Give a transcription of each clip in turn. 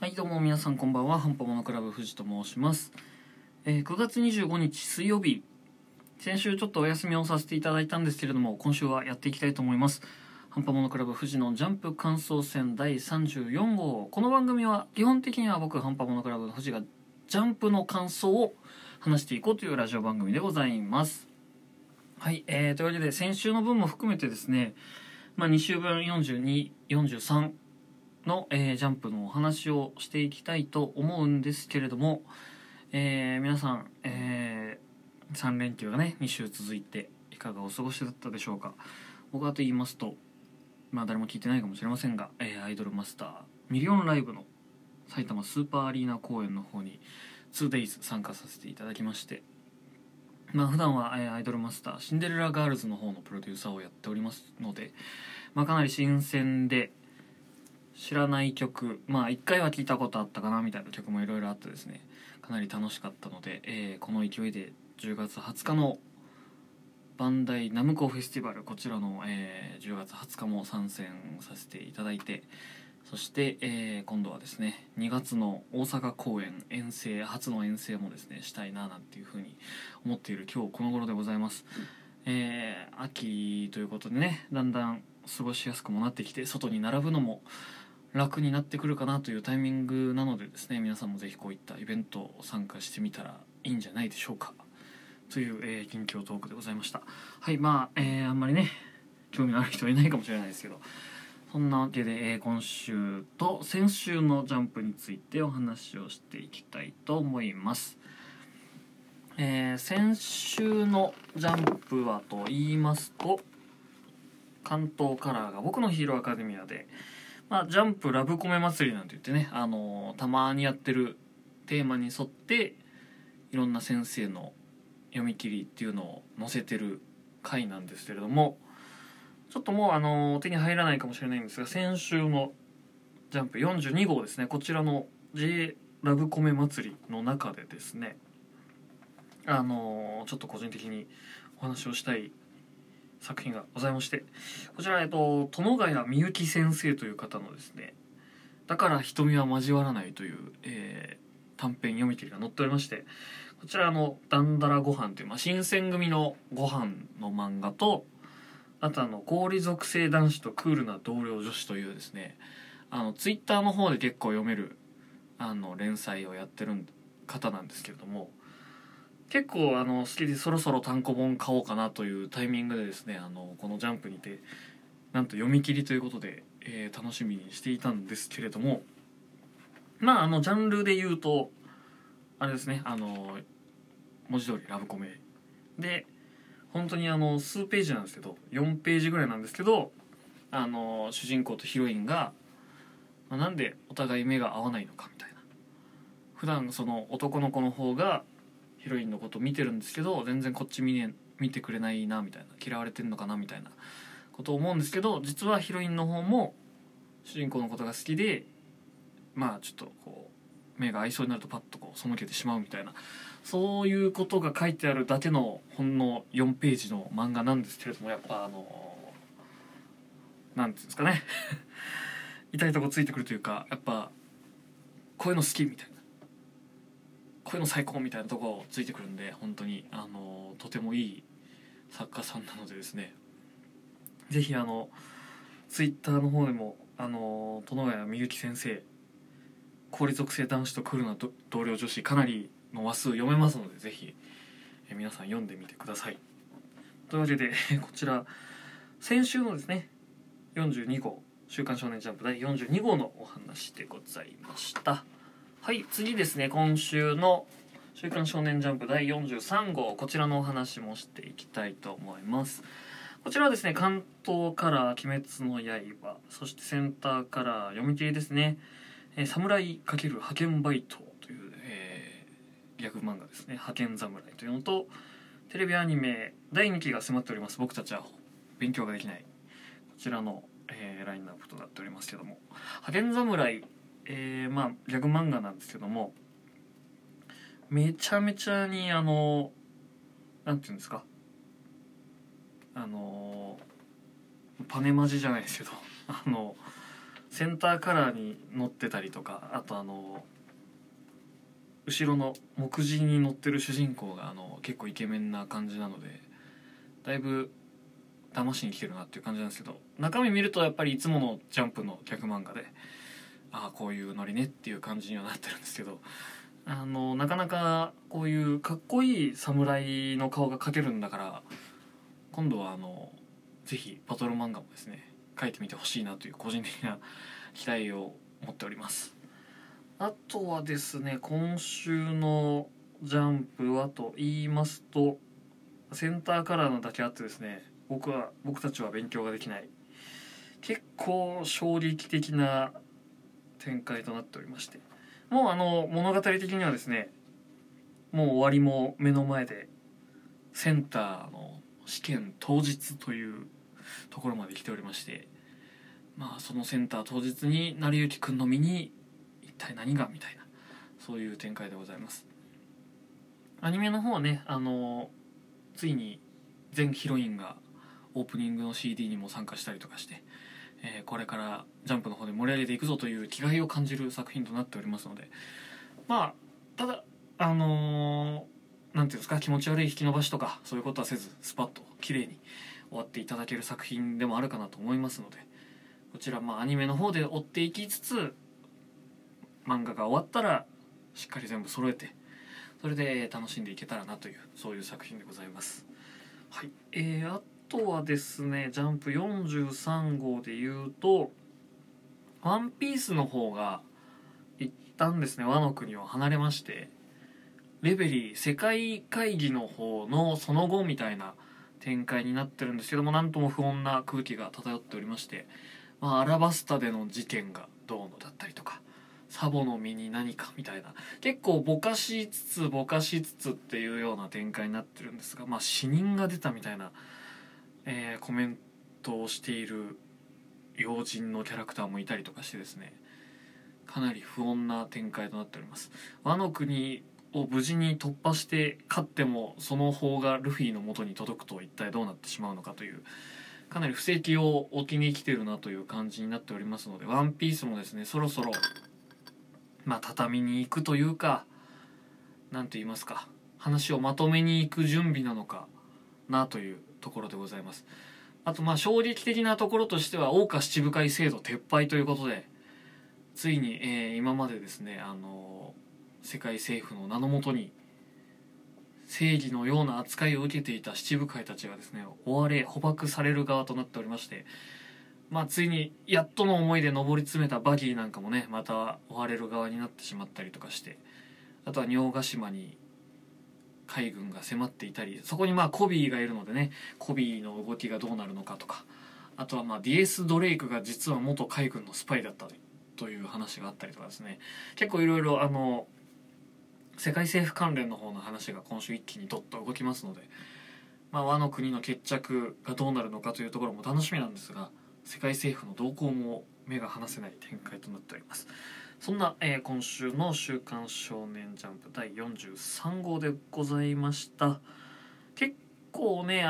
はいどうも皆さんこんばんは、ハンパモノクラブ藤と申します。9月25日水曜日、先週ちょっとお休みをさせていただいたんですけれども、今週はやっていきたいと思います。ハンパモノクラブ藤のジャンプ感想戦第34号。この番組は基本的には僕ハンパモノクラブ藤がジャンプの感想を話していこうというラジオ番組でございます。はい、というわけで先週の分も含めてですね、2週分42、43の、ジャンプのお話をしていきたいと思うんですけれども、皆さん、3連休がね2週続いていかがお過ごしだったでしょうか。僕はと言いますと、誰も聞いてないかもしれませんが、アイドルマスターミリオンライブの埼玉スーパーアリーナ公演の方に 2days 参加させていただきまして、普段はアイドルマスターシンデレラガールズの方のプロデューサーをやっておりますので、かなり新鮮で知らない曲、1回は聞いたことあったかなみたいな曲もいろいろあってですね、かなり楽しかったので、この勢いで10月20日のバンダイナムコフェスティバル、こちらの、10月20日も参戦させていただいて、そして、今度はですね2月の大阪公演遠征、初の遠征もですねしたいななんていう風に思っている今日この頃でございます。秋ということでね、だんだん過ごしやすくもなってきて、外に並ぶのも楽になってくるかなというタイミングなのでですね、皆さんもぜひこういったイベント参加してみたらいいんじゃないでしょうかという、近況トークでございました。はい、あんまりね興味のある人はいないかもしれないですけど、そんなわけで、今週と先週のジャンプについてお話をしていきたいと思います。先週のジャンプはと言いますと、関東カラーが僕のヒーローアカデミアで、ジャンプラブコメ祭りなんて言ってね、たまにやってるテーマに沿っていろんな先生の読み切りっていうのを載せてる回なんですけれども、ちょっともう手に入らないかもしれないんですが、先週のジャンプ42号ですね、こちらの J ラブコメ祭りの中でですね、ちょっと個人的にお話をしたい作品がございまして、こちら、殿ヶ谷美幸先生という方のですね、だから瞳は交わらないという、短編読み切りが載っておりまして、こちらのダンダラご飯という、新選組のご飯の漫画と、あと氷属性男子とクールな同僚女子というですね、ツイッターの方で結構読める連載をやってる方なんですけれども、結構好きで、そろそろ単行本買おうかなというタイミングでですね、このジャンプにてなんと読み切りということで、楽しみにしていたんですけれども、ジャンルで言うとあれですね、文字通りラブコメで、本当に数ページなんですけど、4ページぐらいなんですけど、主人公とヒロインが、なんでお互い目が合わないのかみたいな、普段その男の子の方がヒロインのこと見てるんですけど、全然こっち見てくれないなみたいな、嫌われてんのかなみたいなことを思うんですけど、実はヒロインの方も主人公のことが好きで、ちょっとこう目が合いそうになるとパッとこう背けてしまうみたいな、そういうことが書いてあるだけのほんの4ページの漫画なんですけれども、やっぱなんていうんですかね痛いとこついてくるというか、やっぱこういうの好きみたいな、こういうの最高みたいなところをついてくるんで、本当にとてもいい作家さんなのでですね、ぜひツイッターの方でも殿ヶ谷美幸先生、氷属性男子とクールな同僚女子、かなりの話数読めますので、ぜひ皆さん読んでみてください。というわけでこちら先週のですね42号週刊少年ジャンプ第42号のお話でございました。はい、次ですね、今週の週刊少年ジャンプ第43号、こちらのお話もしていきたいと思います。こちらはですね、関東カラー鬼滅の刃、そしてセンターカラー読み切りですね、侍×派遣バイトという、ギャグ漫画ですね、派遣侍というのと、テレビアニメ第2期が迫っております、僕たちは勉強ができない、こちらの、ラインナップとなっておりますけども、派遣侍、ギャグ漫画なんですけども、めちゃめちゃになんていうんですか、パネマジじゃないですけど、センターカラーに乗ってたりとか、あと後ろの目次に乗ってる主人公が結構イケメンな感じなので、だいぶ騙しに来てるなっていう感じなんですけど、中身見るとやっぱりいつものジャンプの逆漫画で、ああこういうノリねっていう感じにはなってるんですけど、なかなかこういうかっこいい侍の顔が描けるんだから、今度はぜひバトル漫画もですね描いてみてほしいなという個人的な期待を持っております。あとはですね、今週のジャンプはと言いますと、センターカラーのだけあってですね、僕たちは勉強ができない、結構衝撃的な展開となっておりまして、もう物語的にはですね、もう終わりも目の前で、センターの試験当日というところまで来ておりまして、まあそのセンター当日に成り行きくんの身に一体何がみたいな、そういう展開でございます。アニメの方はね、ついに全ヒロインがオープニングの CD にも参加したりとかして、これからジャンプの方で盛り上げていくぞという気概を感じる作品となっておりますので、まあただなんていうんですか、気持ち悪い引き伸ばしとかそういうことはせず、スパッと綺麗に終わっていただける作品でもあるかなと思いますので、こちらまあアニメの方で追っていきつつ、漫画が終わったらしっかり全部揃えて、それで楽しんでいけたらなという、そういう作品でございます。はい、あとはですね、ジャンプ43号で言うと、ワンピースの方が一旦ですね、ワノ国を離れまして、レベリー世界会議の方のその後みたいな展開になってるんですけども、なんとも不穏な空気が漂っておりまして、まあ、アラバスタでの事件がどうのだったりとか、サボの身に何かみたいな、結構ぼかしつつっていうような展開になってるんですが、まあ死人が出たみたいなコメントをしている要人のキャラクターもいたりとかしてですね、かなり不穏な展開となっております。ワノ国を無事に突破して勝っても、その方がルフィの元に届くと一体どうなってしまうのかという、かなり布石を置きに来てるなという感じになっておりますので、ワンピースもですね、そろそろまあ畳に行くというか、何と言いますか、話をまとめに行く準備なのかなというところでございます。あとまあ衝撃的なところとしては、桜花七部会制度撤廃ということで、ついに今までですね、世界政府の名のもとに正義のような扱いを受けていた七部会たちがですね、追われ捕獲される側となっておりまして、まあついにやっとの思いで上り詰めたバギーなんかもね、また追われる側になってしまったりとかして、あとは尿ヶ島に海軍が迫っていたり、そこにまあコビーがいるのでね、コビーの動きがどうなるのかとか、あとはまあディエス・ドレイクが実は元海軍のスパイだったという話があったりとかですね、結構いろいろ世界政府関連の方の話が今週一気にドッと動きますので、まあワノ国の決着がどうなるのかというところも楽しみなんですが、世界政府の動向も目が離せない展開となっております。そんな、今週の週刊少年ジャンプ第43号でございました。結構ね、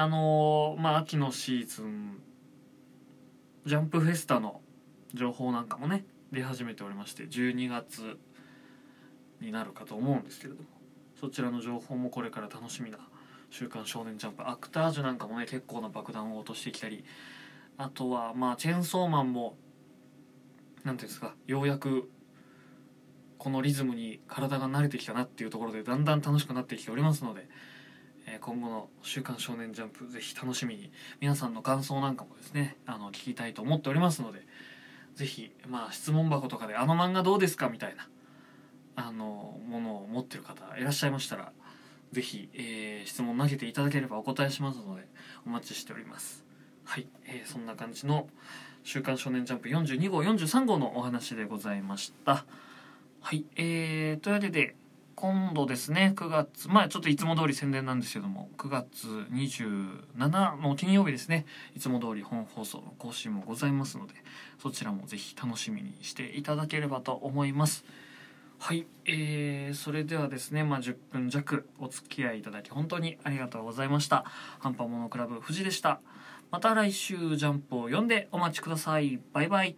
まあ秋のシーズンジャンプフェスタの情報なんかもね出始めておりまして、12月になるかと思うんですけれども、そちらの情報もこれから楽しみな週刊少年ジャンプ、アクタージュなんかもね結構な爆弾を落としてきたり、あとはまあチェーンソーマンもなんていうんですか、ようやくこのリズムに体が慣れてきたなっていうところで、だんだん楽しくなってきておりますので、今後の週刊少年ジャンプぜひ楽しみに、皆さんの感想なんかもですね聞きたいと思っておりますので、ぜひまあ質問箱とかであの漫画どうですかみたいなものを持ってる方いらっしゃいましたら、ぜひ、質問投げていただければお答えしますのでお待ちしております。はい、そんな感じの週刊少年ジャンプ42号43号のお話でございました。はい、というわけで今度ですね、9月、まあちょっといつも通り宣伝なんですけども、9月27の金曜日ですね、いつも通り本放送の更新もございますので、そちらもぜひ楽しみにしていただければと思います。はい、それではですね、まあ10分弱お付き合いいただき本当にありがとうございました。ハンパモノクラブ藤でした。また来週ジャンプを読んでお待ちください。バイバイ。